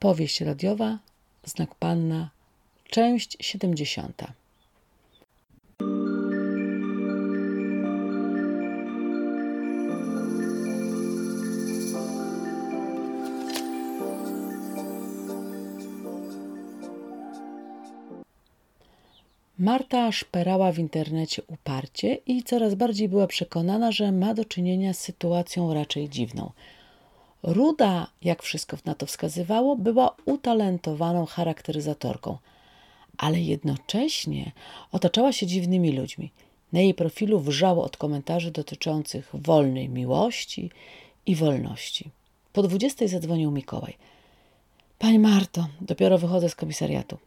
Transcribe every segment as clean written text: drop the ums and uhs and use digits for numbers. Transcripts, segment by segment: Powieść radiowa, Znak Panna, część 70. Marta szperała w internecie uparcie i coraz bardziej była przekonana, że ma do czynienia z sytuacją raczej dziwną. Ruda, jak wszystko na to wskazywało, była utalentowaną charakteryzatorką, ale jednocześnie otaczała się dziwnymi ludźmi. Na jej profilu wrzało od komentarzy dotyczących wolnej miłości i wolności. Po 20:00 zadzwonił Mikołaj. – Pani Marto, dopiero wychodzę z komisariatu.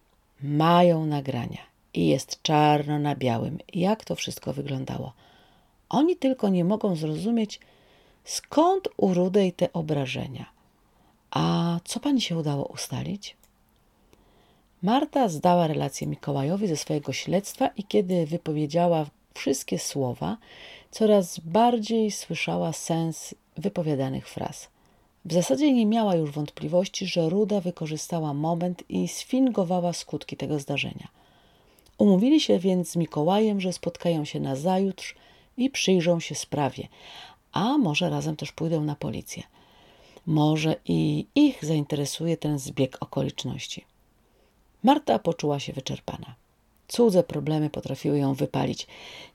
Mają nagrania. I jest czarno na białym, jak to wszystko wyglądało. Oni tylko nie mogą zrozumieć, skąd u Rudej te obrażenia. A co pani się udało ustalić? Marta zdała relację Mikołajowi ze swojego śledztwa i kiedy wypowiedziała wszystkie słowa, coraz bardziej słyszała sens wypowiadanych fraz. W zasadzie nie miała już wątpliwości, że Ruda wykorzystała moment i sfingowała skutki tego zdarzenia. Umówili się więc z Mikołajem, że spotkają się nazajutrz i przyjrzą się sprawie, a może razem też pójdą na policję. Może i ich zainteresuje ten zbieg okoliczności. Marta poczuła się wyczerpana. Cudze problemy potrafiły ją wypalić.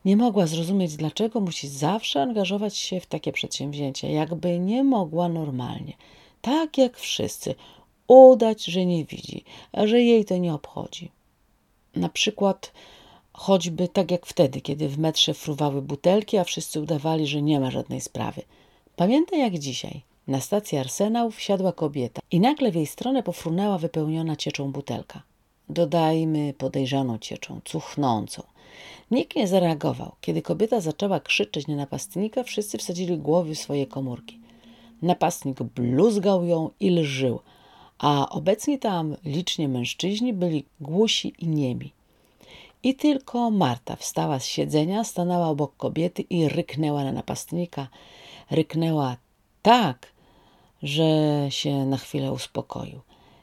Nie mogła zrozumieć, dlaczego musi zawsze angażować się w takie przedsięwzięcia, jakby nie mogła normalnie, tak jak wszyscy, udać, że nie widzi, że jej to nie obchodzi. Na przykład choćby tak jak wtedy, kiedy w metrze fruwały butelki, a wszyscy udawali, że nie ma żadnej sprawy. Pamiętaj jak dzisiaj. Na stacji Arsenał wsiadła kobieta i nagle w jej stronę pofrunęła wypełniona cieczą butelka. Dodajmy podejrzaną cieczą, cuchnącą. Nikt nie zareagował. Kiedy kobieta zaczęła krzyczeć na napastnika, wszyscy wsadzili głowy w swoje komórki. Napastnik bluzgał ją i lżył. A obecni tam licznie mężczyźni byli głusi i niemi. I tylko Marta wstała z siedzenia, stanęła obok kobiety i ryknęła na napastnika. Ryknęła tak, że się na chwilę uspokoił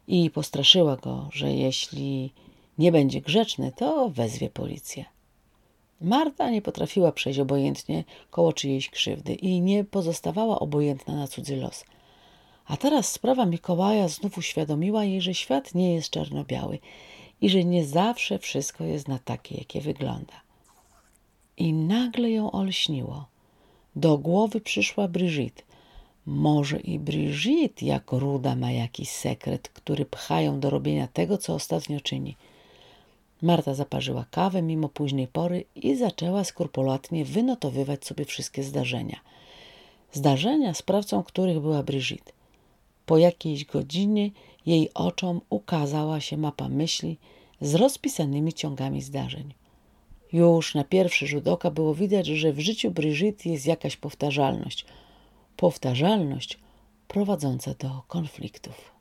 i postraszyła go, że jeśli nie będzie grzeczny, to wezwie policję. Marta nie potrafiła przejść obojętnie koło czyjejś krzywdy i nie pozostawała obojętna na cudzy los. A teraz sprawa Mikołaja znów uświadomiła jej, że świat nie jest czarno-biały i że nie zawsze wszystko jest na takie, jakie wygląda. I nagle ją olśniło. Do głowy przyszła Brigitte. Może i Brigitte, jak Ruda, ma jakiś sekret, który pcha ją do robienia tego, co ostatnio czyni. Marta zaparzyła kawę mimo późnej pory i zaczęła skrupulatnie wynotowywać sobie wszystkie zdarzenia. Zdarzenia, sprawcą których była Brigitte. Po jakiejś godzinie jej oczom ukazała się mapa myśli z rozpisanymi ciągami zdarzeń. Już na pierwszy rzut oka było widać, że w życiu Brigitte jest jakaś powtarzalność. Powtarzalność prowadząca do konfliktów.